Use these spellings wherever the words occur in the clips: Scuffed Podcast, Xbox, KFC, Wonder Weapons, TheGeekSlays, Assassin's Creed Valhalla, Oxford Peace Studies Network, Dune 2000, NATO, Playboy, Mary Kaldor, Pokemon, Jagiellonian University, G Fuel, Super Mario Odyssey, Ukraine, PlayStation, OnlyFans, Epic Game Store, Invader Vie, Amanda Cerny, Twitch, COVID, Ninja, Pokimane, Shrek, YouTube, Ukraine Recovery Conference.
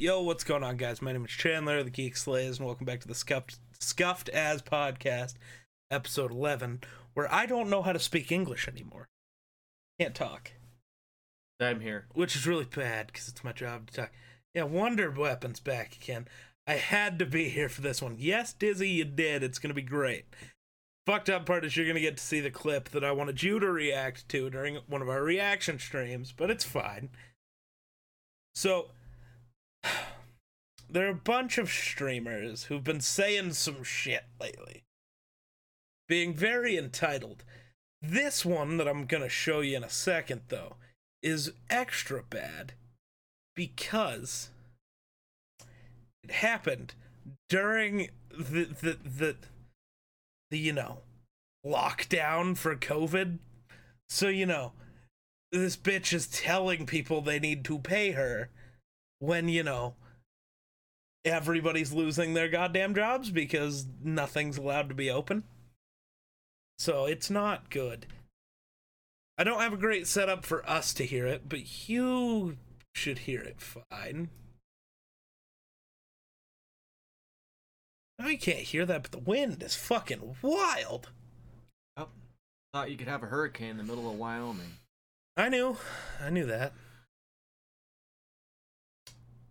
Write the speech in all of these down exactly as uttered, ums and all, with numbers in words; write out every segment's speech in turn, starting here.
Yo, what's going on, guys? My name is Chandler, the TheGeekSlays, and welcome back to the Scuffed Scuffed As Podcast, episode eleven, where I don't know how to speak English anymore. Can't talk. I'm here. Which is really bad, because it's my job to talk. Yeah, Wonder Weapons back again. I had to be here for this one. Yes, Dizzy, you did. It's going to be great. Fucked up part is you're going to get to see the clip that I wanted you to react to during one of our reaction streams, but it's fine. So, there are a bunch of streamers who've been saying some shit lately, being very entitled. This one that I'm going to show you in a second, though, is extra bad because it happened during the, the, the, the you know, lockdown for COVID. So, you know, this bitch is telling people they need to pay her when, you know, everybody's losing their goddamn jobs because nothing's allowed to be open. So it's not good. I don't have a great setup for us to hear it, but you should hear it fine. I can't hear that, but the wind is fucking wild. Oh, thought you could have a hurricane in the middle of Wyoming. I knew. I knew that.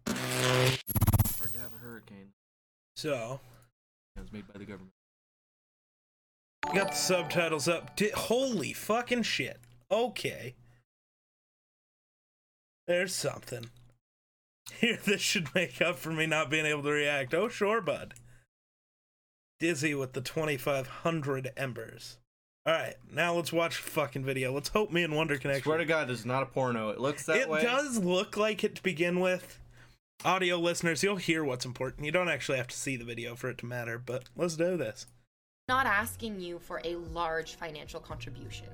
Hard to have a hurricane. So. That was made by the government. Got the subtitles up. Di- Holy fucking shit. Okay. There's something. Here, this should make up for me not being able to react. Oh, sure, bud. Dizzy with the twenty-five hundred embers. Alright, now let's watch the fucking video. Let's hope me and Wonder connect. Swear to God, this is not a porno. It looks that it way. It does look like it to begin with. Audio listeners, you'll hear what's important. You don't actually have to see the video for it to matter, but let's do this. Not asking you for a large financial contribution.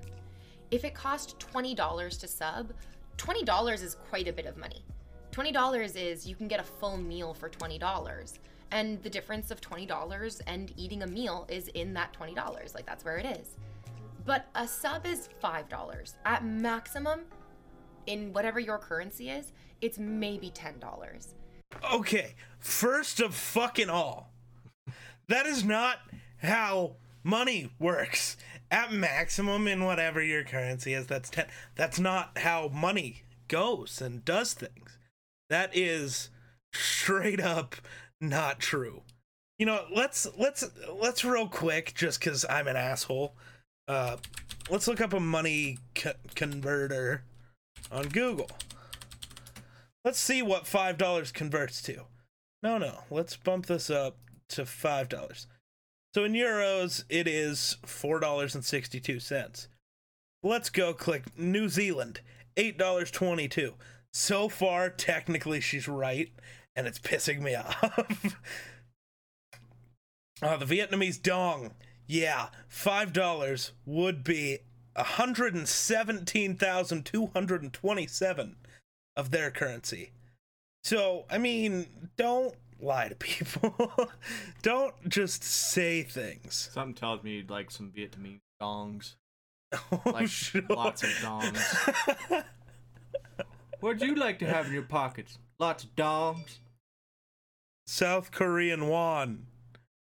If it cost twenty dollars to sub, twenty dollars is quite a bit of money. twenty dollars is you can get a full meal for twenty dollars. And the difference of twenty dollars and eating a meal is in that twenty dollars. Like, that's where it is. But a sub is five dollars. At maximum, in whatever your currency is, it's maybe ten dollars. Okay, first of fucking all, that is not how money works. At maximum, in whatever your currency is, that's ten. That's not how money goes and does things. That is straight up not true. You know, let's, let's, let's real quick, just because I'm an asshole. Uh, let's look up a money co- converter on Google. Let's see what five dollars converts to. No, no, let's bump this up to five dollars. So in euros, it is four dollars and sixty-two cents. Let's go click New Zealand, eight dollars and twenty-two cents. So far, technically, she's right, and it's pissing me off. Oh, the Vietnamese dong. Yeah, five dollars would be one hundred seventeen thousand two hundred twenty-seven of their currency. So, I mean, don't lie to people. Don't just say things. Something tells me you'd like some Vietnamese dongs. Oh, like sure. Lots of dongs. What'd you like to have in your pockets? Lots of dongs. South Korean won.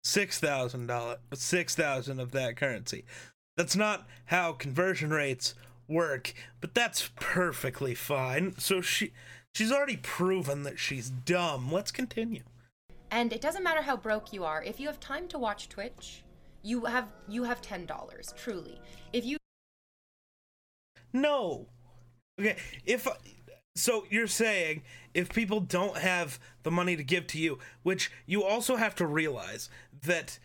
six thousand dollars, six thousand of that currency. That's not how conversion rates work, but that's perfectly fine. So she she's already proven that she's dumb. Let's continue. And it doesn't matter how broke you are. If you have time to watch Twitch, you have you have ten dollars, truly. If you No. Okay, if so you're saying if people don't have the money to give to you, which you also have to realize that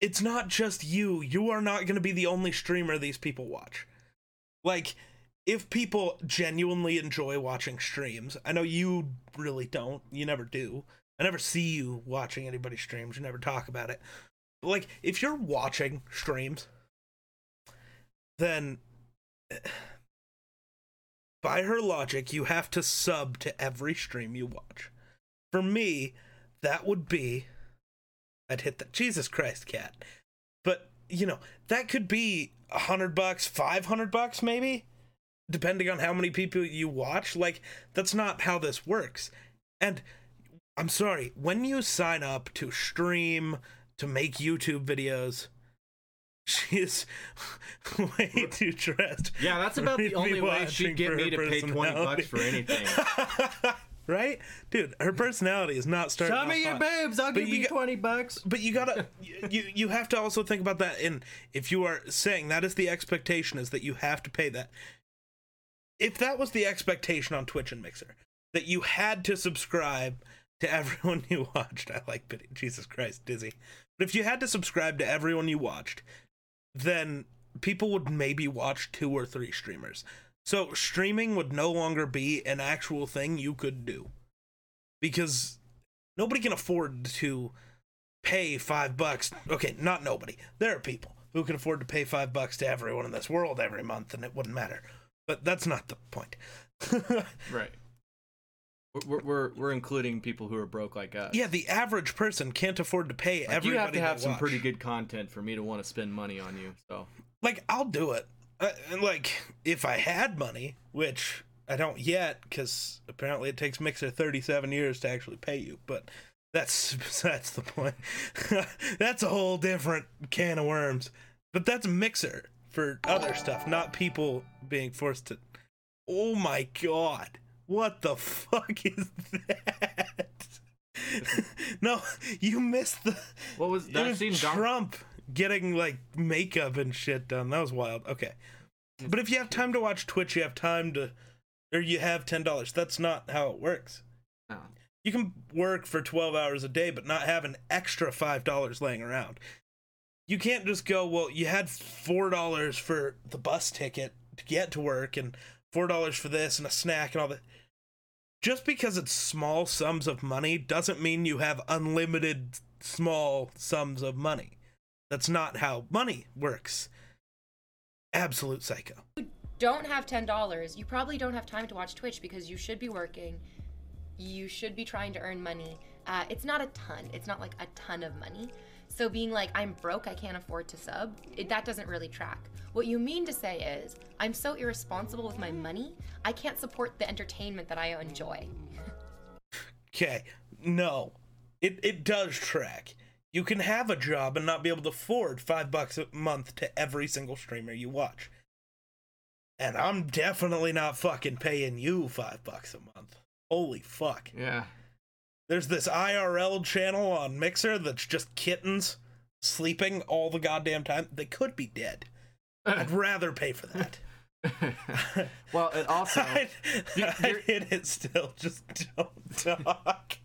it's not just you. You are not going to be the only streamer these people watch. Like, if people genuinely enjoy watching streams, I know you really don't. You never do. I never see you watching anybody's streams. You never talk about it. But, like, if you're watching streams, then by her logic, you have to sub to every stream you watch. For me, that would be, I'd hit that Jesus Christ cat. But, you know, that could be a hundred bucks, five hundred bucks, maybe, depending on how many people you watch. Like, that's not how this works. And I'm sorry, when you sign up to stream, to make YouTube videos, she is way too dressed. Yeah, that's about the only way she'd get me to pay twenty bucks for anything. Right? Dude, her personality is not starting. Show me your boobs, I'll give you twenty bucks. But you gotta, you, you have to also think about that. And if you are saying that is the expectation, is that you have to pay that. If that was the expectation on Twitch and Mixer, that you had to subscribe to everyone you watched. I like pity. Jesus Christ, Dizzy. But if you had to subscribe to everyone you watched, then people would maybe watch two or three streamers. So streaming would no longer be an actual thing you could do, because nobody can afford to pay five bucks. Okay, not nobody. There are people who can afford to pay five bucks to everyone in this world every month, and it wouldn't matter. But that's not the point. Right. We're, we're we're including people who are broke like us. Yeah, the average person can't afford to pay like everybody. You have to have some watch. pretty good content for me to want to spend money on you. So, like, I'll do it. Uh, and like, if I had money, which I don't yet, because apparently it takes Mixer thirty-seven years to actually pay you. But that's besides the point. That's a whole different can of worms. But that's Mixer for other stuff, not people being forced to. Oh my God. What the fuck is that? No, you missed the. What was that? Was seen Trump Don- getting like makeup and shit done. That was wild. Okay, but if you have time to watch Twitch, you have time to, or you have ten dollars. That's not how it works. No. You can work for twelve hours a day, but not have an extra five dollars laying around. You can't just go. Well, you had four dollars for the bus ticket to get to work, and four dollars for this and a snack and all that. Just because it's small sums of money doesn't mean you have unlimited small sums of money. That's not how money works. Absolute psycho. You don't have ten dollars. You probably don't have time to watch Twitch because you should be working. You should be trying to earn money. Uh, it's not a ton. It's not like a ton of money. So being like, I'm broke, I can't afford to sub, it, that doesn't really track. What you mean to say is, I'm so irresponsible with my money, I can't support the entertainment that I enjoy. Okay, no, it it does track. You can have a job and not be able to afford five bucks a month to every single streamer you watch. And I'm definitely not fucking paying you five bucks a month. Holy fuck. Yeah. There's this I R L channel on Mixer that's just kittens sleeping all the goddamn time. They could be dead. I'd rather pay for that. Well, it also... I'd, you're, I'd hit it still. Just don't talk.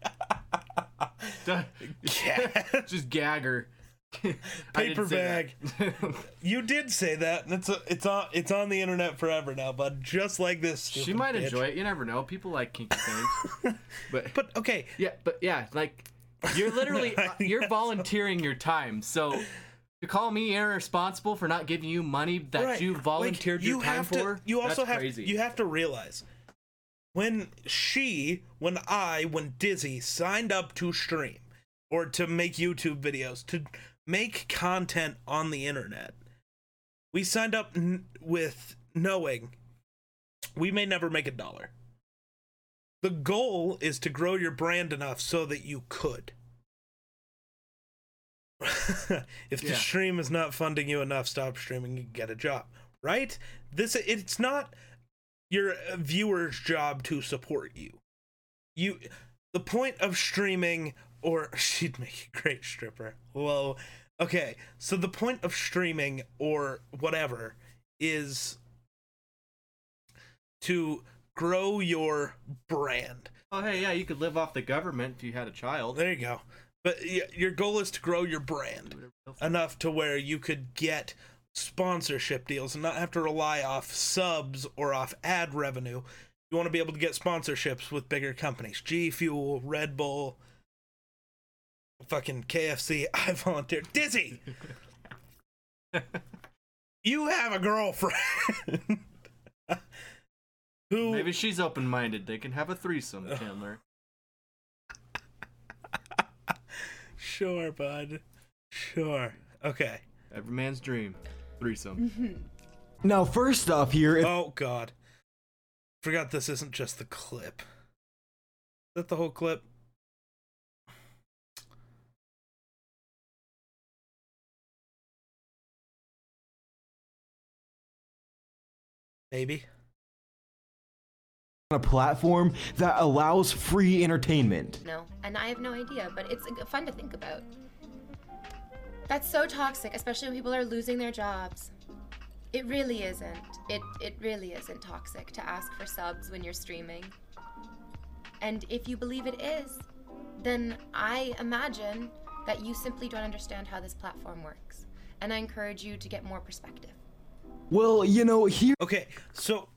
Just gag her. Paper bag. You did say that, and it's a, it's on it's on the internet forever now, bud. Just like this. She might bitch. enjoy it. You never know. People like kinky things. But but okay. Yeah, but yeah, like you're literally no, uh, you're volunteering so. your time. So to call me irresponsible for not giving you money that right. you volunteered like, your you time to, for. You also that's have crazy. You have to realize when she, when I, when Dizzy signed up to stream or to make YouTube videos to make content on the internet, we signed up n- with knowing we may never make a dollar. The goal is to grow your brand enough so that you could. If yeah. the stream is not funding you enough, stop streaming and get a job, right? This it's not your viewer's job to support you. You, the point of streaming. Or she'd make a great stripper. Whoa. Okay, so the point of streaming or whatever is to grow your brand. Oh, hey, yeah, you could live off the government if you had a child. There you go. But your goal is to grow your brand enough to where you could get sponsorship deals and not have to rely off subs or off ad revenue. You want to be able to get sponsorships with bigger companies. G Fuel, Red Bull... fucking K F C. I volunteered. Dizzy, you have a girlfriend. Who? Maybe she's open-minded. They can have a threesome, Chandler. Sure, bud. Sure. Okay. Every man's dream. Threesome. Now, first off here. If- oh, God. Forgot this isn't just the clip. that the whole clip? Baby. On a platform that allows free entertainment. No, and I have no idea, but it's fun to think about. That's so toxic, especially when people are losing their jobs. It really isn't. It it really isn't toxic to ask for subs when you're streaming. And if you believe it is, then I imagine that you simply don't understand how this platform works. And I encourage you to get more perspective. Well, you know, here... Okay, so...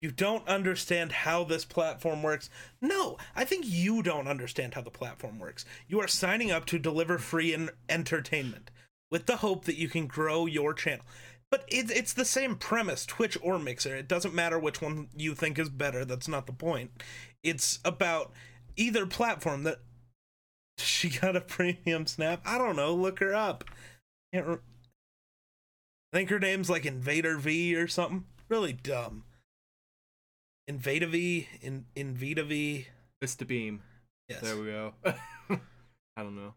You don't understand how this platform works. No, I think you don't understand how the platform works. You are signing up to deliver free and entertainment with the hope that you can grow your channel. But it's, it's the same premise, Twitch or Mixer. It doesn't matter which one you think is better. That's not the point. It's about either platform that... She got a premium snap? I don't know. Look her up. Can't re- I think her name's like Invader Vie or something. Really dumb. Invader Vie, in Invader Vie. Mister Beam. Yes. There we go. I don't know.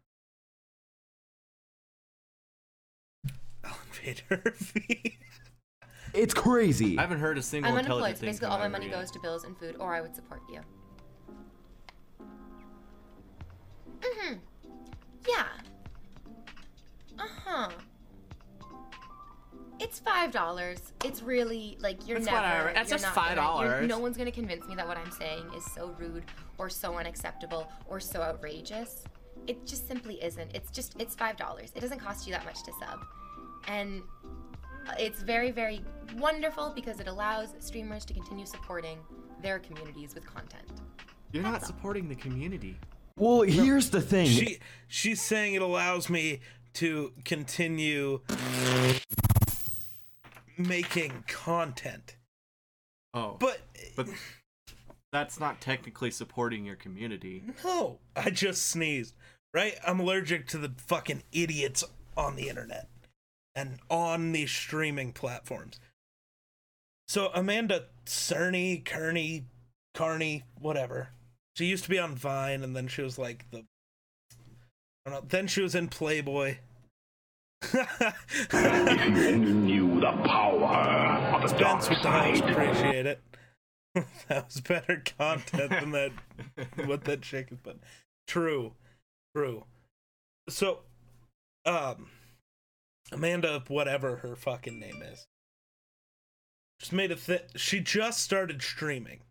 Invader Vie. It's crazy. I haven't heard a single I'm intelligent thing. Basically, all my money yet. goes to bills and food, or I would support you. Mm-hmm. Yeah. Uh-huh. It's five dollars. It's really, like, you're it's never... Whatever. That's you're just five dollars. Gonna, no one's going to convince me that what I'm saying is so rude or so unacceptable or so outrageous. It just simply isn't. It's just, it's five dollars. It doesn't cost you that much to sub. And it's very, very wonderful because it allows streamers to continue supporting their communities with content. You're That's not all. supporting the community. Well, here's the thing. She, she's saying it allows me to continue... making content. Oh, but but that's not technically supporting your community. No, I just sneezed. Right? I'm allergic to the fucking idiots on the internet and on these streaming platforms. So Amanda Cerny, Kearney, Carney, whatever. She used to be on Vine, and then she was like the. I don't know. Then she was in Playboy. And then knew the power of the dark side. Appreciate it. That was better content than that. What that chick is, but true, true. So, um, Amanda, whatever her fucking name is, just made a thing. She just started streaming.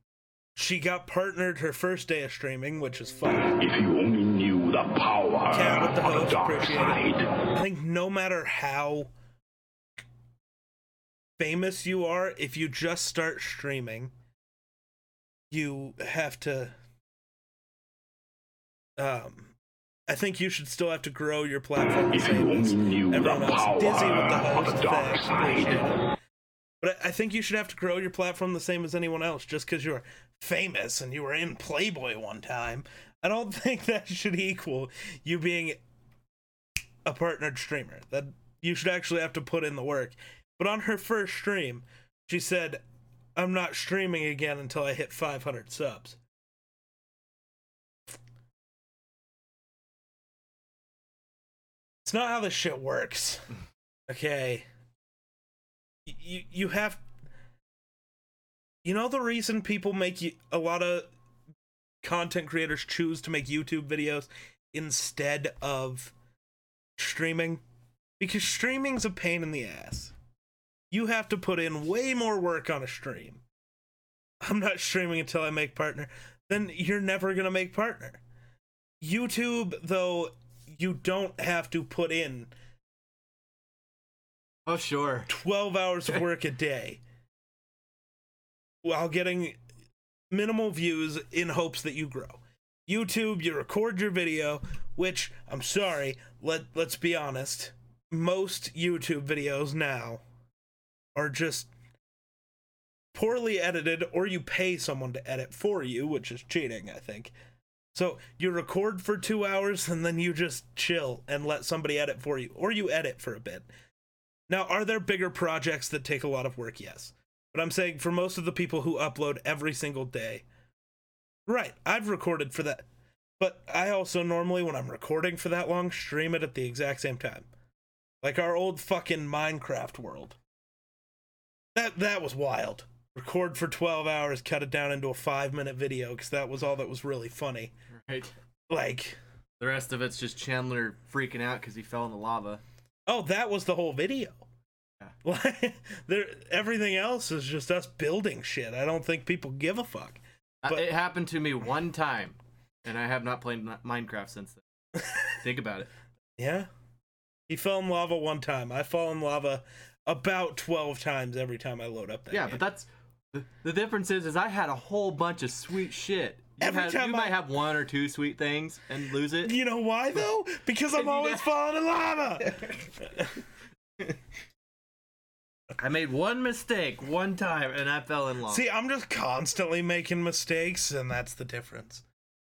She got partnered her first day of streaming, which is fun. If you only knew the power Cat with the of the dark side. I think no matter how famous you are, if you just start streaming, you have to... Um, I think you should still have to grow your platform. If you only knew the power Dizzy with the host of the dark side. But I think you should have to grow your platform the same as anyone else. Just because you are famous and you were in Playboy one time, I don't think that should equal you being a partnered streamer. That you should actually have to put in the work. But on her first stream, she said, "I'm not streaming again until I hit five hundred subs." It's not how this shit works. Okay. You you have, you know, the reason people make you, a lot of content creators choose to make YouTube videos instead of streaming? Because streaming's a pain in the ass. You have to put in way more work on a stream. I'm not streaming until I make partner. Then you're never going to make partner. YouTube, though, you don't have to put in Oh, sure. twelve hours of work a day while getting minimal views in hopes that you grow. YouTube, you record your video, which, I'm sorry, let, let's be honest, most YouTube videos now are just poorly edited, or you pay someone to edit for you, which is cheating, I think. So you record for two hours, and then you just chill and let somebody edit for you, or you edit for a bit. Now, are there bigger projects that take a lot of work? Yes. But I'm saying for most of the people who upload every single day, Right, I've recorded for that. But I also normally, when I'm recording for that long, stream it at the exact same time. Like our old fucking Minecraft world. That that was wild. Record for twelve hours, cut it down into a five-minute video, because that was all that was really funny. Right. Like... the rest of it's just Chandler freaking out because he fell in the lava. Oh, that was the whole video. Yeah. Like, there, everything else is just us building shit. I don't think people give a fuck. But... it happened to me one time, and I have not played Minecraft since then. Think about it. Yeah. He fell in lava one time. I fall in lava about twelve times every time I load up that Yeah, game. But that's... The, the difference is, is I had a whole bunch of sweet shit. You, every had, time you I, might have one or two sweet things and lose it. You know why, though? Because I'm always falling in lava. I made one mistake one time, and I fell in lava. See, I'm just constantly making mistakes, and that's the difference.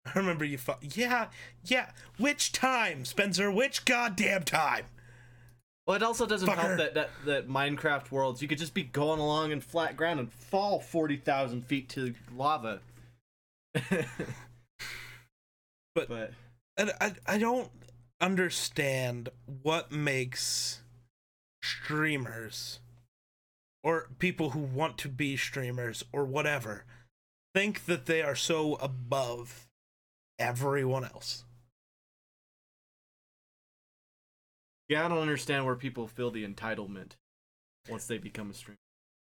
I remember you fall. Yeah, yeah. Which time, Spencer? Which goddamn time? Well, it also doesn't Fucker. help that, that that Minecraft worlds, you could just be going along in flat ground and fall forty thousand feet to lava. but but. And I, I don't understand what makes streamers or people who want to be streamers or whatever think that they are so above everyone else. Yeah, I don't understand where people feel the entitlement once they become a streamer.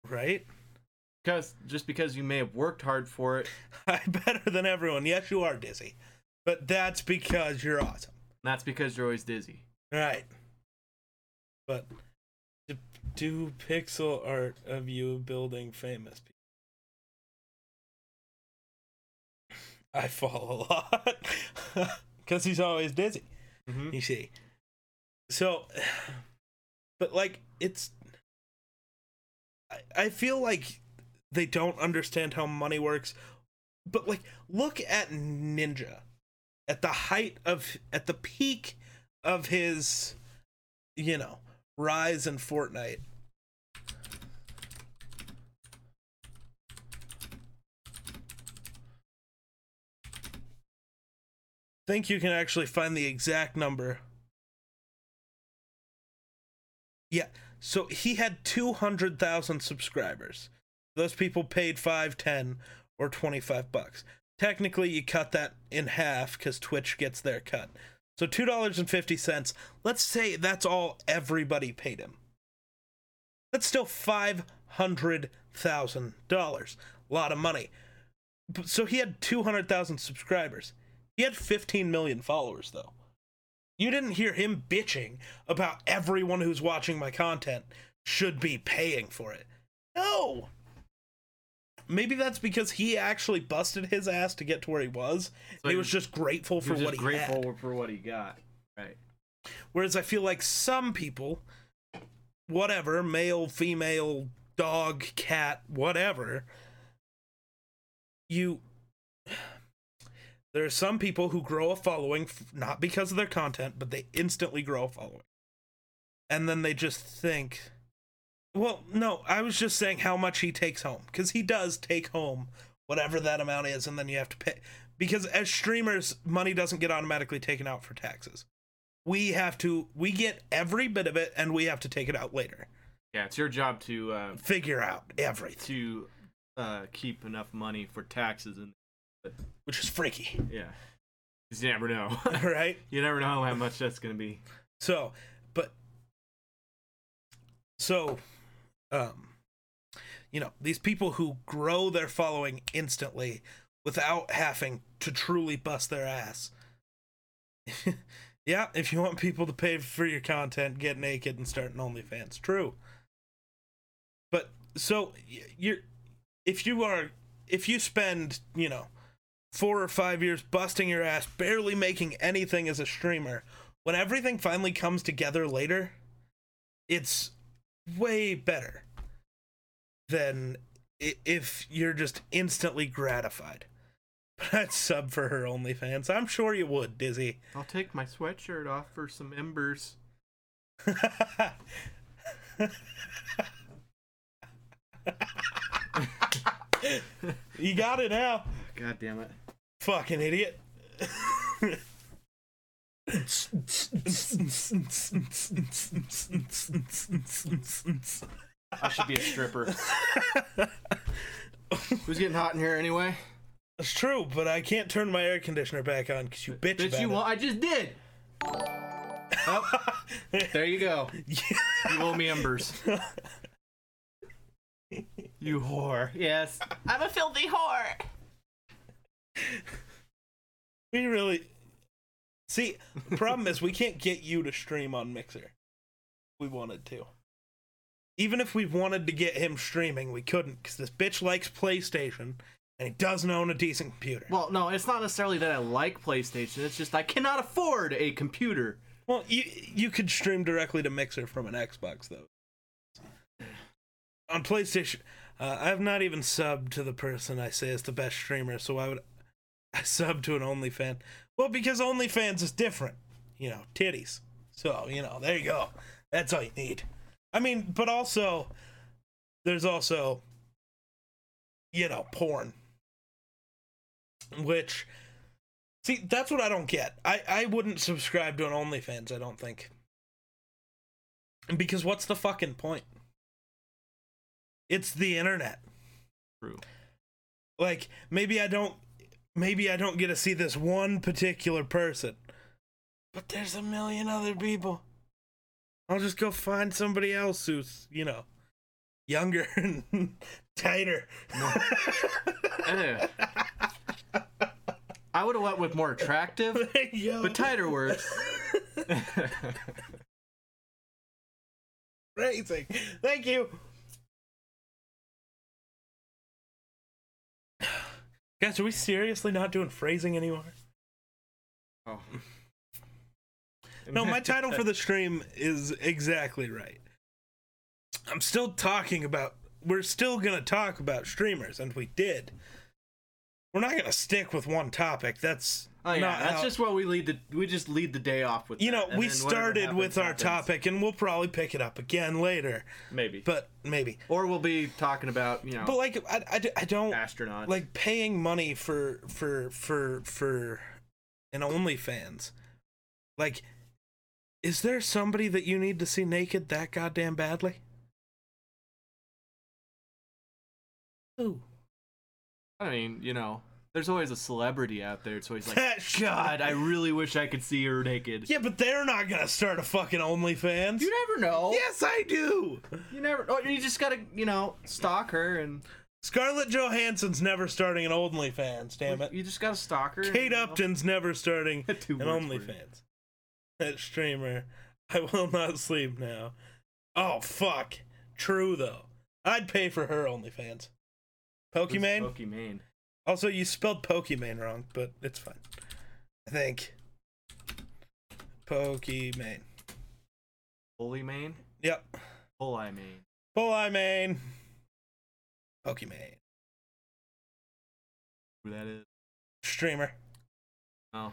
Right? Because just because you may have worked hard for it. I'm better than everyone. Yes, you are dizzy. But that's because you're awesome. That's because you're always dizzy. Right. But do pixel art of you building famous people. I fall a lot. Because he's always dizzy. Mm-hmm. You see. So, but like, it's, I, I feel like they don't understand how money works, but like, look at Ninja at the height of, at the peak of his, you know, rise in Fortnite. I think you can actually find the exact number. Yeah, so he had two hundred thousand subscribers. Those people paid five, ten, or twenty-five bucks. Technically, you cut that in half because Twitch gets their cut. So two dollars and fifty cents, let's say that's all everybody paid him. That's still five hundred thousand dollars. A lot of money. So he had two hundred thousand subscribers. He had fifteen million followers, though. You didn't hear him bitching about everyone who's watching my content should be paying for it. No! Maybe that's because he actually busted his ass to get to where he was. So he was just grateful for what he had. He was just grateful for what he got. Right. Whereas I feel like some people, whatever, male, female, dog, cat, whatever, you... There are some people who grow a following, not because of their content, but they instantly grow a following. And then they just think, well, no, I was just saying how much he takes home. Because he does take home whatever that amount is, and then you have to pay. Because as streamers, money doesn't get automatically taken out for taxes. We have to, we get every bit of it, and we have to take it out later. Yeah, it's your job to... Uh, figure out everything. To uh, keep enough money for taxes and... Which is freaky. Yeah. Because you never know. Right? You never know how much that's going to be. So, but... So, um... you know, these people who grow their following instantly without having to truly bust their ass. Yeah, if you want people to pay for your content, get naked and start an OnlyFans. True. But, so, you're... If you are... If you spend, you know... four or five years busting your ass, barely making anything as a streamer, when everything finally comes together later, it's way better than if you're just instantly gratified. But I'd sub for her OnlyFans. I'm sure you would, Dizzy. I'll take my sweatshirt off for some embers. You got it now. God damn it. Fucking idiot. I should be a stripper. Who's getting hot in here anyway? That's true, but I can't turn my air conditioner back on because you bitch Bitch, about you it. Want? I just did. Oh, there you go. Yeah. You owe me embers. You whore. Yes. I'm a filthy whore. We really... See, the problem is we can't get you to stream on Mixer. We wanted to. Even if we wanted to get him streaming, we couldn't, because this bitch likes PlayStation, and he doesn't own a decent computer. Well, no, it's not necessarily that I like PlayStation, it's just I cannot afford a computer. Well, you you could stream directly to Mixer from an Xbox, though. On PlayStation, uh, I've not even subbed to the person I say is the best streamer, so I would I sub to an OnlyFans. Well, because OnlyFans is different. You know, titties. So, you know, there you go. That's all you need. I mean, but also, there's also, you know, porn. Which, see, that's what I don't get. I, I wouldn't subscribe to an OnlyFans, I don't think. Because what's the fucking point? It's the internet. True. Like, maybe I don't, maybe I don't get to see this one particular person. But there's a million other people. I'll just go find somebody else who's, you know, younger and tighter. I would have went with more attractive, but tighter works. Crazy. Thank you. Guys, are we seriously not doing phrasing anymore? Oh. No, my title for the stream is exactly right. I'm still talking about... We're still going to talk about streamers, and we did. We're not going to stick with one topic. That's oh, yeah. not That's how, just what we lead the... We just lead the day off with. You that, know, we started happens, with our happens. topic, and we'll probably pick it up again later. Maybe. But maybe. Or we'll be talking about, you know... But, like, I, I, I don't... Astronauts. Like, paying money for... For... For... For... an OnlyFans. Like... Is there somebody that you need to see naked that goddamn badly? Who? I mean, you know, there's always a celebrity out there. It's always like, God, I really wish I could see her naked. Yeah, but they're not going to start a fucking OnlyFans. You never know. Yes, I do. You never. Oh, you just got to, you know, stalk her and... Scarlett Johansson's never starting an OnlyFans, damn it. You just got to stalk her. Kate and, Upton's you know, never starting an OnlyFans. That streamer, I will not sleep now. Oh, fuck. True, though. I'd pay for her OnlyFans. Pokimane? Pokimane. Also, you spelled Pokimane wrong, but it's fine. I think. Pokimane. Polymane? Yep. Polymane. Polymane. Pokimane. Who that is? Streamer. Oh.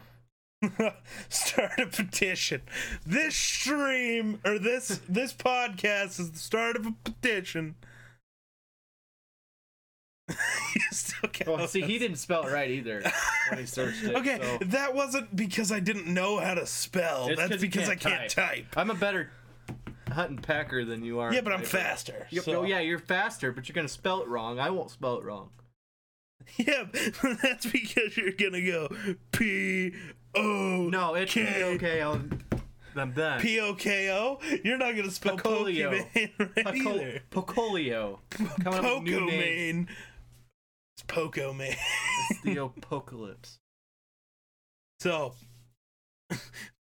Start a petition. This stream or this this podcast is the start of a petition. You still can't. Well, see, he didn't spell it right either when he searched it. Okay, so. That wasn't because I didn't know how to spell. It's That's because can't I can't type. type. I'm a better hunt and pecker than you are. Yeah, but I'm faster. You're, so. Oh, yeah, you're faster, but you're gonna spell it wrong. I won't spell it wrong. Yeah, that's because you're gonna go P O. No, it's P O K O. I'm done. P O K O. You're not gonna spell Pocolio. Pokemon right either. Pocolio. Pokimane. It's Pokimane. It's the apocalypse. So,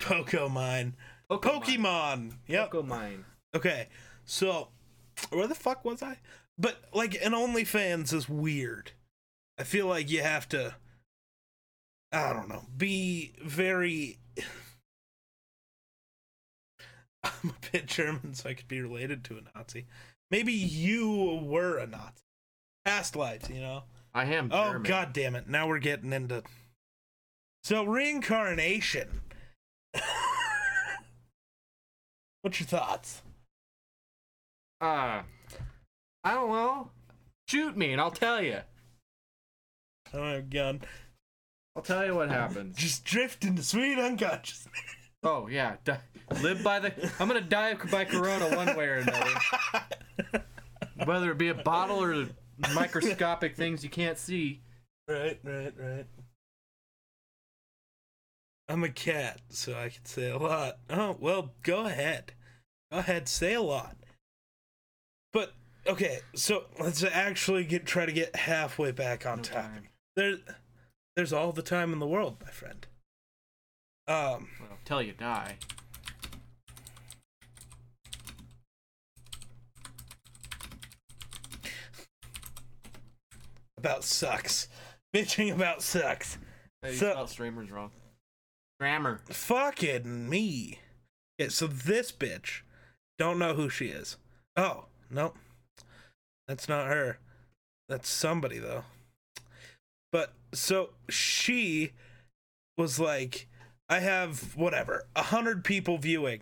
Pokimane. Pokemon. Yep. Pokimane. Okay, so where the fuck was I? But like, an OnlyFans is weird. I feel like you have to, I don't know, be very, I'm a bit German, so I could be related to a Nazi. Maybe you were a Nazi. Past lives, you know? I am German. Oh, God damn it. Now we're getting into, so reincarnation. What's your thoughts? Uh, I don't know. Shoot me and I'll tell you. I don't have a gun. I'll tell you what happened. Just drift into sweet unconsciousness. Oh, yeah. Di- live by the... I'm going to die by corona one way or another. Whether it be a bottle or microscopic things you can't see. Right, right, right. I'm a cat, so I can say a lot. Oh, well, go ahead. Go ahead, say a lot. But, okay, so let's actually get try to get halfway back on no topic. There, there's all the time in the world, my friend. Um, well, till you die. About sucks. Bitching about sucks. Hey, you so, spelled streamers wrong. Grammar. Fucking me. Yeah, so this bitch, don't know who she is. Oh, nope. That's not her. That's somebody, though. But, so, she was like, I have, whatever, one hundred people viewing.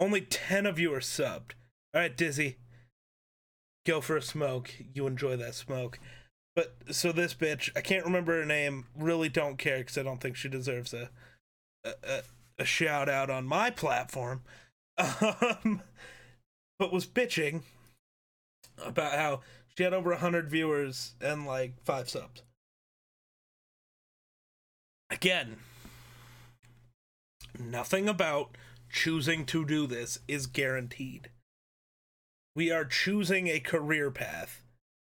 Only ten of you are subbed. All right, Dizzy. Go for a smoke. You enjoy that smoke. But, so this bitch, I can't remember her name. Really don't care, because I don't think she deserves a, a, a, a shout-out on my platform. Um, but was bitching about how she had over one hundred viewers and, like, five subs. Again, nothing about choosing to do this is guaranteed. We are choosing a career path,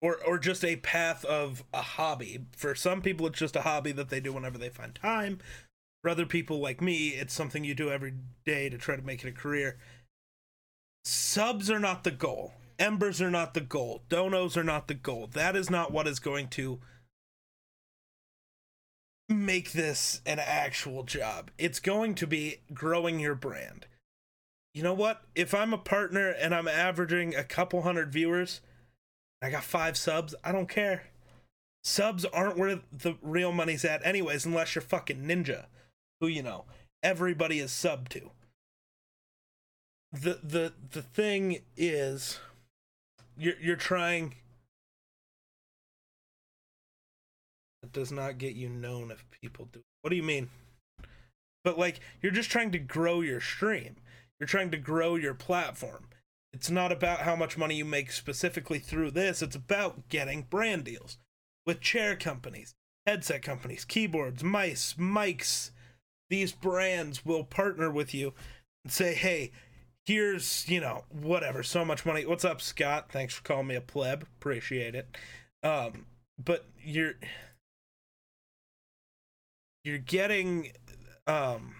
or or just a path of a hobby. For some people, it's just a hobby that they do whenever they find time. For other people like me, it's something you do every day to try to make it a career. Subs are not the goal. Embers are not the goal. Donos are not the goal. That is not what is going to make this an actual job. It's going to be growing your brand. You know what? If I'm a partner and I'm averaging a couple hundred viewers, I got five subs, I don't care. Subs aren't where the real money's at anyways, unless you're fucking Ninja, who, you know, everybody is subbed to. The the the thing is, you're you're trying. That does not get you known if people do. What do you mean? But, like, you're just trying to grow your stream. You're trying to grow your platform. It's not about how much money you make specifically through this. It's about getting brand deals with chair companies, headset companies, keyboards, mice, mics. These brands will partner with you and say, hey, here's, you know, whatever, so much money. What's up, Scott? Thanks for calling me a pleb. Appreciate it. Um, but you're... You're getting um,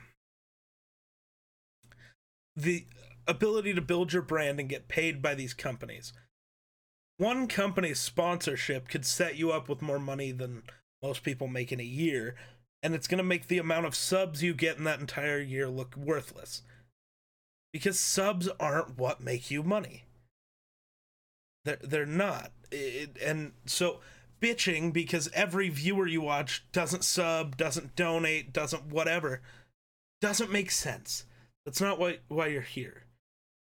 the ability to build your brand and get paid by these companies. One company's sponsorship could set you up with more money than most people make in a year, and it's going to make the amount of subs you get in that entire year look worthless. Because subs aren't what make you money. They're, they're not. It, and so... bitching because every viewer you watch doesn't sub, doesn't donate, doesn't whatever, doesn't make sense. That's not why why you're here.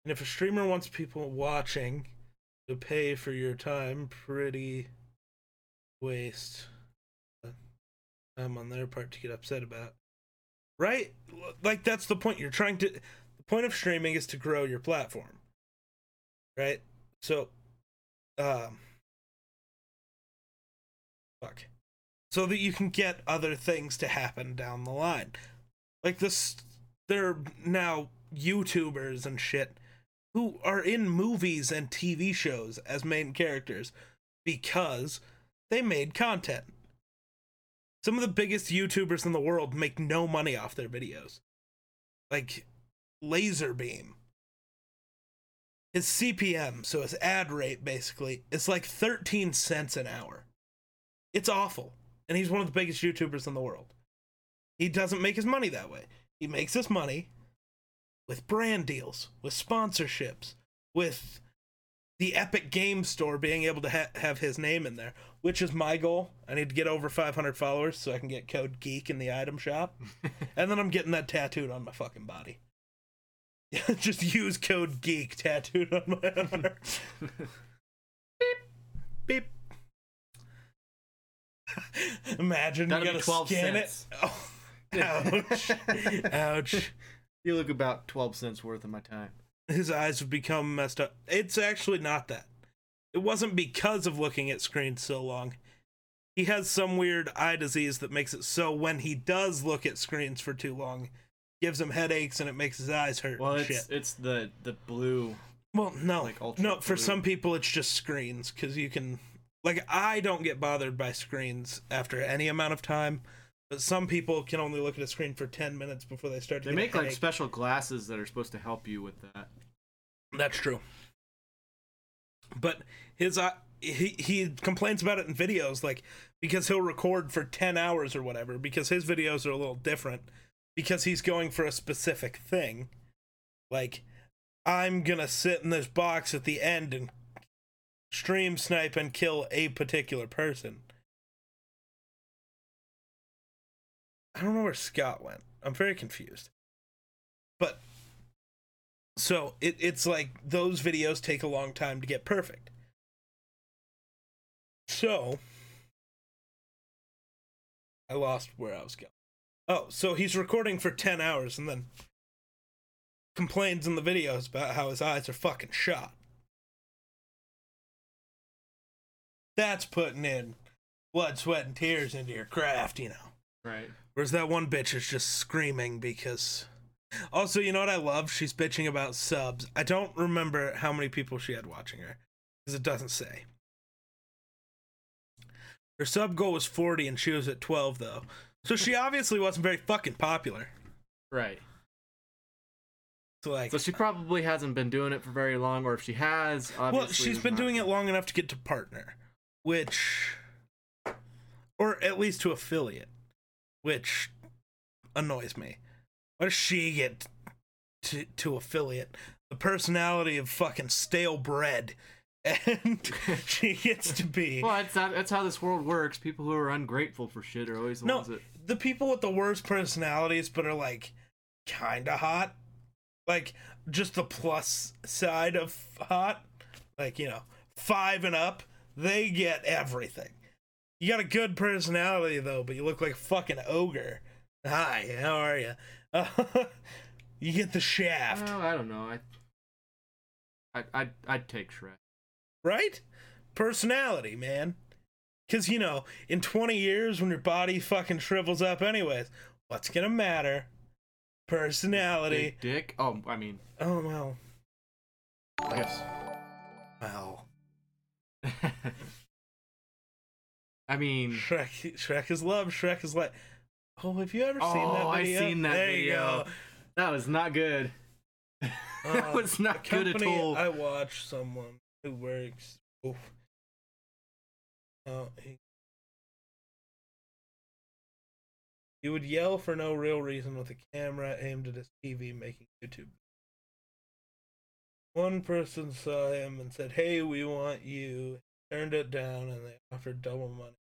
And if a streamer wants people watching to pay for your time, pretty waste time on their part to get upset about. Right? Like, that's the point. You're trying to... The point of streaming is to grow your platform. Right? So, um... Fuck. So that you can get other things to happen down the line. Like this, there are now YouTubers and shit who are in movies and T V shows as main characters because they made content. Some of the biggest YouTubers in the world make no money off their videos. Like Laserbeam. His C P M, so his ad rate basically, is like thirteen cents an hour. It's awful. And he's one of the biggest YouTubers in the world. He doesn't make his money that way. He makes his money with brand deals, with sponsorships, with the Epic Game Store being able to ha- have his name in there, which is my goal. I need to get over five hundred followers so I can get code geek in the item shop. And then I'm getting that tattooed on my fucking body. Just use code geek tattooed on my arm. Beep. Beep. Imagine That'd you gotta scan cents. it. Oh, ouch. Ouch. You look about twelve cents worth of my time. His eyes have become messed up. It's actually not that. It wasn't because of looking at screens so long. He has some weird eye disease that makes it so when he does look at screens for too long, gives him headaches and it makes his eyes hurt. Well, and it's, shit. it's the, the blue. Well, no. Like no, blue. For some people it's just screens because you can... Like, I don't get bothered by screens after any amount of time, but some people can only look at a screen for ten minutes before they start to they get They make, like, special glasses that are supposed to help you with that. That's true. But his eye... He he complains about it in videos, like, because he'll record for ten hours or whatever, because his videos are a little different, because he's going for a specific thing. Like, I'm gonna sit in this box at the end and stream snipe and kill a particular person. I don't know where Scott went. I'm very confused. But, so, it it's like, those videos take a long time to get perfect. So, I lost where I was going. Oh, so he's recording for ten hours and then complains in the videos about how his eyes are fucking shot. That's putting in blood, sweat, and tears into your craft, you know. Right. Whereas that one bitch is just screaming because... Also, you know what I love? She's bitching about subs. I don't remember how many people she had watching her, because it doesn't say. Her sub goal was forty and she was at twelve though. So she obviously wasn't very fucking popular. Right. So like So she probably hasn't been doing it for very long, or if she has, obviously. Well, she's been doing it long enough to get to partner, which or at least to affiliate, which annoys me. Why does she get to to affiliate? The personality of fucking stale bread. And she gets to be. Well, that's not, that's how this world works. People who are ungrateful for shit are always the no, ones that. The people with the worst personalities, but are like kind of hot, like just the plus side of hot, like you know, five and up. They get everything. You got a good personality though, but you look like a fucking ogre. Hi, how are you? Uh, you get the shaft. Well, I don't know. I, I, I'd, I'd take Shrek. Right? Personality, man. Because, you know, in twenty years when your body fucking shrivels up anyways, what's gonna matter? Personality. Big dick? Oh, I mean... Oh, well. I guess. Well. I mean... Shrek Shrek is love, Shrek is light. Oh, have you ever oh, seen that video? Oh, I've seen that there video. You go. That was not good. Uh, that was not good at all. I watched someone... It works. Oof. Oh, he... he would yell for no real reason with a camera aimed at his T V making YouTube. One person saw him and said, "Hey, we want you." He turned it down and they offered double money.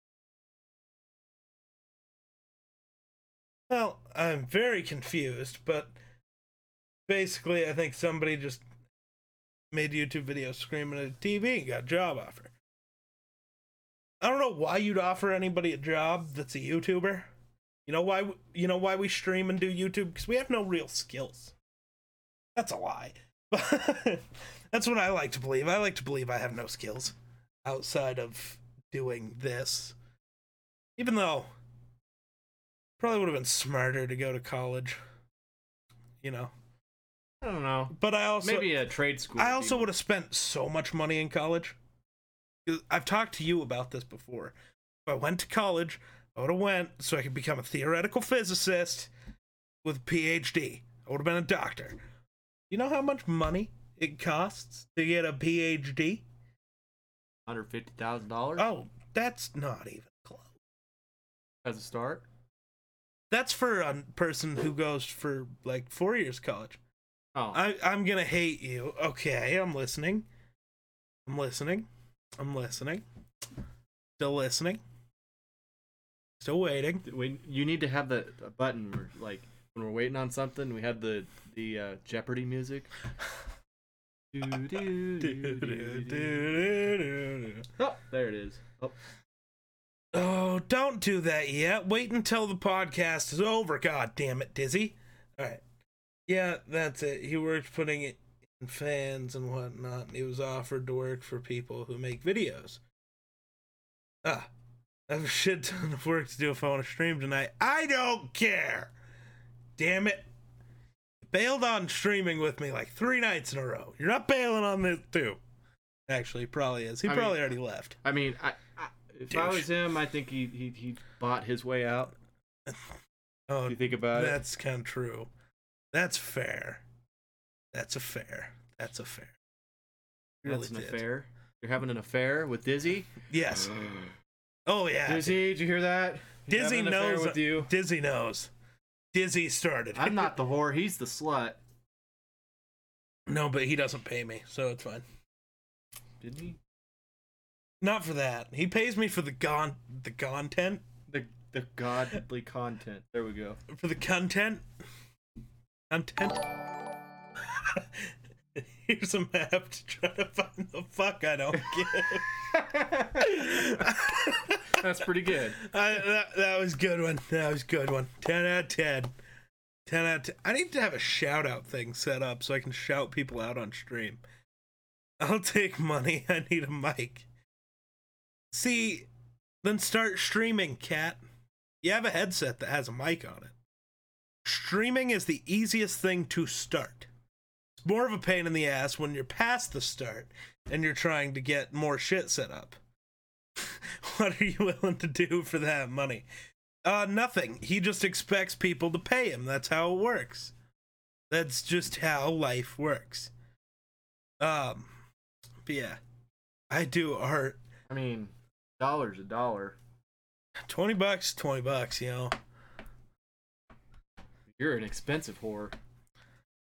Well, I'm very confused, but basically I think somebody just made YouTube videos screaming at a T V and got a job offer. I don't know why you'd offer anybody a job that's a YouTuber. You know why? You know why we stream and do YouTube? Because we have no real skills. That's a lie. That's what I like to believe. I like to believe I have no skills outside of doing this. Even though probably would have been smarter to go to college. You know. I don't know. But I also maybe a trade school. I also people. would have spent so much money in college. I've talked to you about this before. If I went to college, I would have went so I could become a theoretical physicist with a P H D. I would have been a doctor. You know how much money it costs to get a P H D? one hundred fifty thousand dollars? Oh, that's not even close. As a start? That's for a person who goes for like four years college. Oh. I, I'm gonna hate you. Okay, I'm listening. I'm listening. I'm listening. Still listening. Still waiting. We, you need to have the button where, like, when we're waiting on something, we have the the uh, Jeopardy music. do, do, do, do, do, do, do, do. Oh, there it is. Oh. Oh, don't do that yet. Wait until the podcast is over. God damn it, Dizzy. All right. Yeah, that's it. He worked putting it in fans and whatnot. And he was offered to work for people who make videos. Ah, I have a shit ton of work to do if I want to stream tonight. I don't care. Damn it. You bailed on streaming with me like three nights in a row. You're not bailing on this too. Actually, he probably is. He I probably mean, already left. I mean, I... I... If Douche. I was him, I think he, he, he bought his way out. Oh, if you think about that's it. That's kind of true. That's fair. That's a fair. That's a fair. Really that's an did. affair. You're having an affair with Dizzy? Yes. Mm. Oh, yeah. Dizzy, did you hear that? He's Dizzy knows. With you. Dizzy knows. Dizzy started. I'm not the whore. He's the slut. No, but he doesn't pay me, so it's fine. Didn't he? Not for that. He pays me for the gon the content. The the godly content. There we go. For the content. Content. Here's a map to try to find the fuck I don't give. That's pretty good. I, that, that was a good one. That was a good one. ten out of ten. ten out of ten. I need to have a shout out thing set up so I can shout people out on stream. I'll take money. I need a mic. See, then start streaming, Cat. You have a headset that has a mic on it. Streaming is the easiest thing to start. It's more of a pain in the ass when you're past the start and you're trying to get more shit set up. What are you willing to do for that money? Uh, nothing. He just expects people to pay him. That's how it works. That's just how life works. Um, but yeah, I do art. I mean... Dollar's a dollar. Twenty bucks, twenty bucks, you know. You're an expensive whore.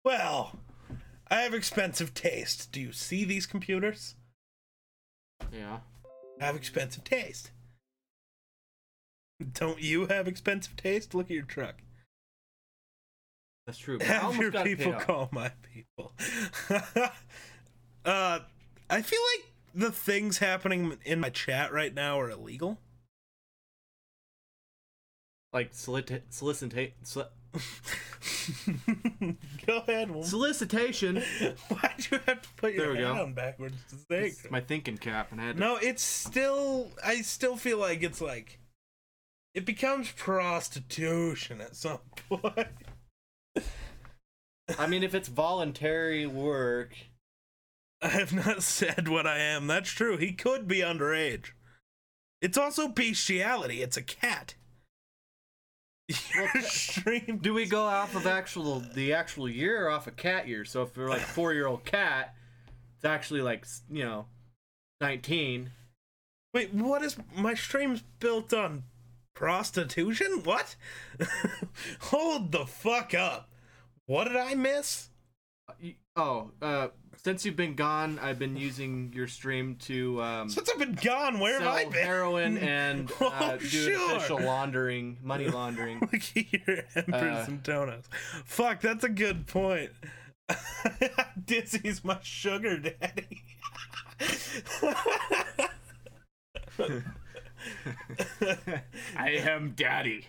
Well, I have expensive taste. Do you see these computers? Yeah. I have expensive taste. Don't you have expensive taste? Look at your truck. That's true. But have your people call my people. uh, I feel like the things happening in my chat right now are illegal. Like solicit solicitate. Solic go ahead. Woman. Solicitation. Why do you have to put your hand go. on backwards? To think? It's my thinking cap, and I had to... No, it's still. I still feel like it's like. It becomes prostitution at some point. I mean, if it's voluntary work. I have not said what I am. That's true. He could be underage. It's also bestiality. It's a cat. Well, stream. Do we go off of actual the actual year or off of cat year? So if we're like four-year-old cat, it's actually like, you know, nineteen. Wait, what is my stream's built on prostitution? What? Hold the fuck up. What did I miss? Oh, uh, since you've been gone, I've been using your stream to um, since I've been gone, where have I been? Heroin and oh, uh, do sure. official laundering, money laundering. Look at your Emperors uh, and Donuts. Fuck, that's a good point. Dizzy's my sugar daddy. I am daddy.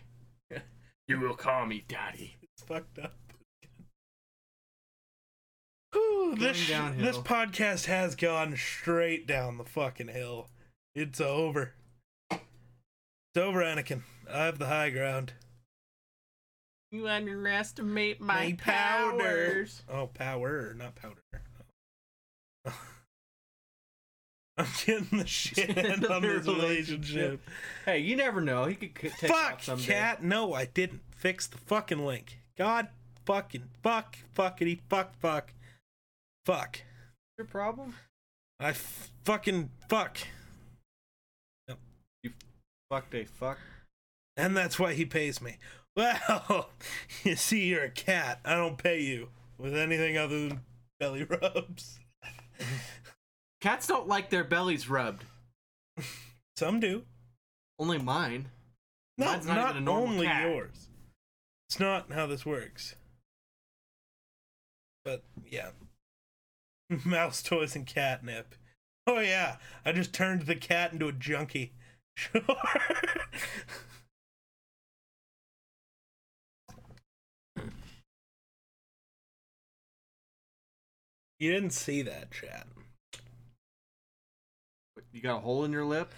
You will call me daddy. It's fucked up. Ooh, this, this podcast has gone straight down the fucking hill. It's over. It's over, Anakin. I have the high ground. You underestimate my, my powers. powers. Oh, power, not powder. Oh. I'm getting the shit on this relationship. Hey, you never know. He could take off someday. Fuck, Cat. No, I didn't fix the fucking link. God fucking fuck, fuckity fuck, fuck. Fuck. Your problem? I f fucking fuck. Yep. You fucked a fuck. And that's why he pays me. Well, you see, you're a cat. I don't pay you with anything other than belly rubs. Cats don't like their bellies rubbed. Some do. Only mine. No, Mine's not, not even a normal only cat. yours. It's not how this works. But yeah. Mouse toys and catnip. Oh yeah, I just turned the cat into a junkie. Sure. You didn't see that, chat. You got a hole in your lip?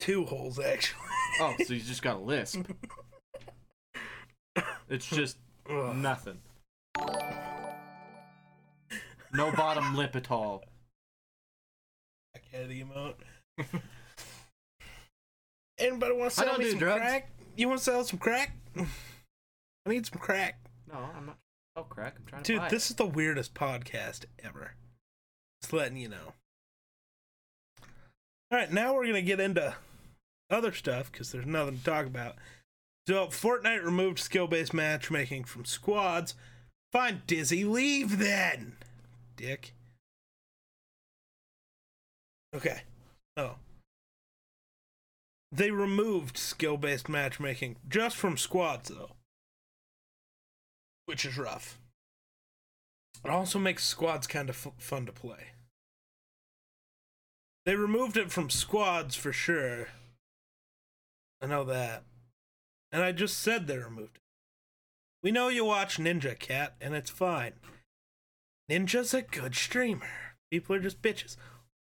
Two holes, actually. Oh, so you just got a lisp. It's just Ugh. nothing. No bottom lip at all. I can't emote. Anybody want to sell me some drugs? crack? You want to sell some crack? I need some crack. No, I'm not. Oh, crack. I'm trying to Dude, buy this it. is the weirdest podcast ever. Just letting you know. All right, now we're going to get into other stuff because there's nothing to talk about. So, Fortnite removed skill-based matchmaking from squads. Fine, Dizzy, leave then, dick. Okay. Oh. They removed skill-based matchmaking just from squads, though. Which is rough. It also makes squads kind of f- fun to play. They removed it from squads for sure. I know that. And I just said they removed it. We know you watch Ninja, Cat, and it's fine. Ninja's a good streamer. People are just bitches.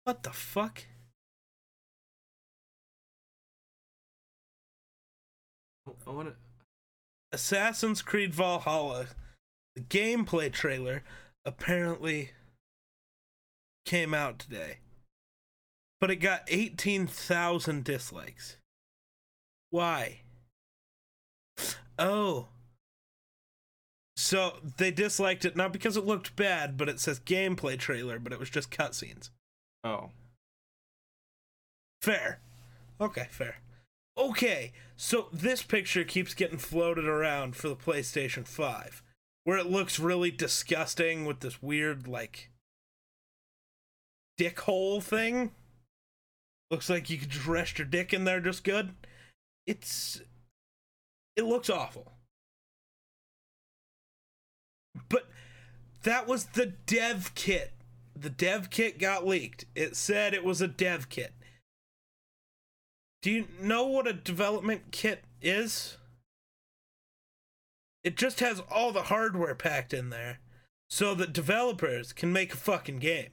What the fuck? I wanna... Assassin's Creed Valhalla, the gameplay trailer, apparently came out today. But it got eighteen thousand dislikes. Why? Oh. So they disliked it, not because it looked bad, but it says gameplay trailer, but it was just cutscenes. Oh. Fair. Okay, fair. Okay, so this picture keeps getting floated around for the PlayStation five, where it looks really disgusting with this weird, like, dick hole thing. Looks like you could just rest your dick in there just good. It's... It looks awful. But that was the dev kit. The dev kit got leaked. It said it was a dev kit. Do you know what a development kit is? It just has all the hardware packed in there so that developers can make a fucking game.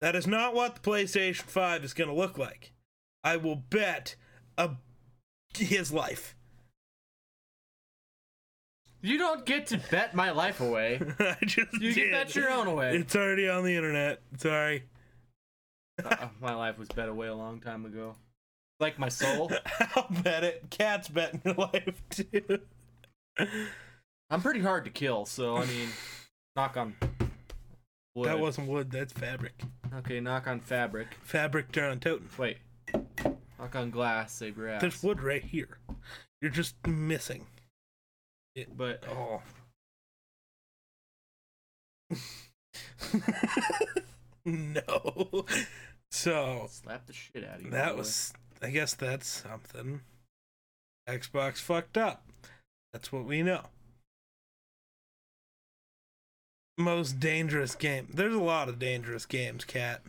That is not what the PlayStation five is going to look like. I will bet a his life. You don't get to bet my life away. I just You did. can bet your own away. It's already on the internet. Sorry. uh, my life was bet away a long time ago. Like my soul. I'll bet it. Cat's betting your life, too. I'm pretty hard to kill, so, I mean, knock on wood. That wasn't wood, that's fabric. Okay, knock on fabric. Fabric, turn on totem. Wait. Knock on glass, save your ass. There's wood right here. You're just missing it. But, oh. No. So. Slap the shit out of you. That was... I guess that's something. Xbox fucked up. That's what we know. Most dangerous game. There's a lot of dangerous games, Cat.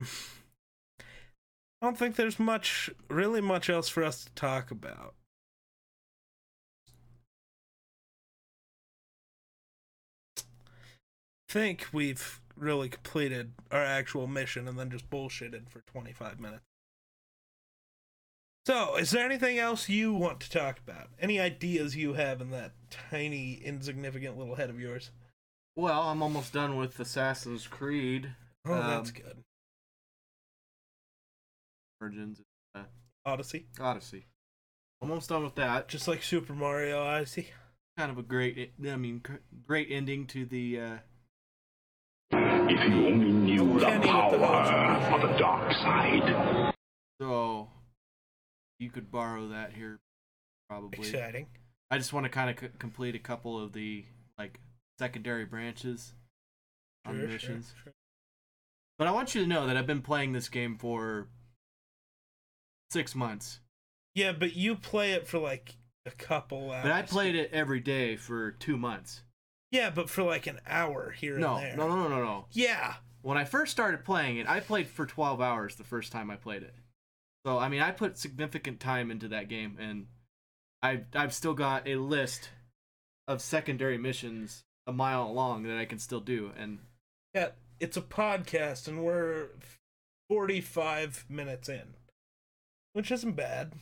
I don't think there's much, really much else for us to talk about. I think we've really completed our actual mission and then just bullshitted for twenty-five minutes. So, is there anything else you want to talk about? Any ideas you have in that tiny, insignificant little head of yours? Well, I'm almost done with Assassin's Creed. Oh, um, that's good. Origins. Uh, Odyssey? Odyssey. Almost done with that. Just like Super Mario Odyssey. Kind of a great, I mean, great ending to the, uh... If you only knew the power of the dark side. So... You could borrow that here, probably. Exciting. I just want to kind of c- complete a couple of the like secondary branches on sure, the missions. Sure, sure. But I want you to know that I've been playing this game for six months. Yeah, but you play it for like a couple hours. But I played it every day for two months. Yeah, but for like an hour here no, and there. No, no, no, no, no. Yeah. When I first started playing it, I played for twelve hours the first time I played it. So, I mean, I put significant time into that game, and I've, I've still got a list of secondary missions a mile long that I can still do. And yeah, it's a podcast, and we're forty-five minutes in, which isn't bad.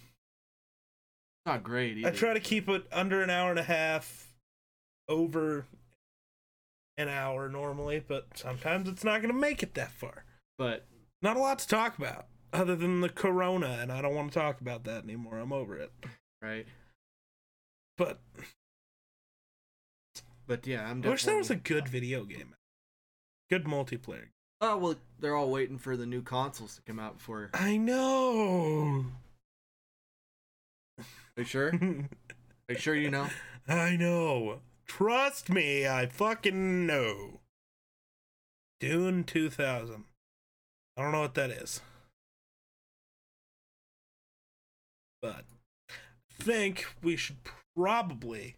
Not great either. I try to keep it under an hour and a half, over an hour normally, but sometimes it's not going to make it that far. But not a lot to talk about other than the corona, and I don't want to talk about that anymore. I'm over it. Right. But but yeah, I'm definitely... I wish there was a good video game. Good multiplayer. Oh, well, they're all waiting for the new consoles to come out before... I know! Are you sure? Are you sure you know? I know. Trust me, I fucking know. Dune two thousand. I don't know what that is. But I think we should probably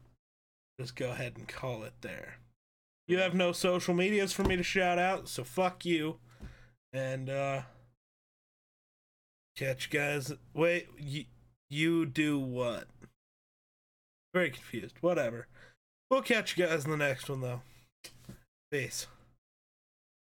just go ahead and call it there. You have no social medias for me to shout out, so fuck you. And, uh... catch you guys... Wait, you, you do what? Very confused. Whatever. We'll catch you guys in the next one, though. Peace.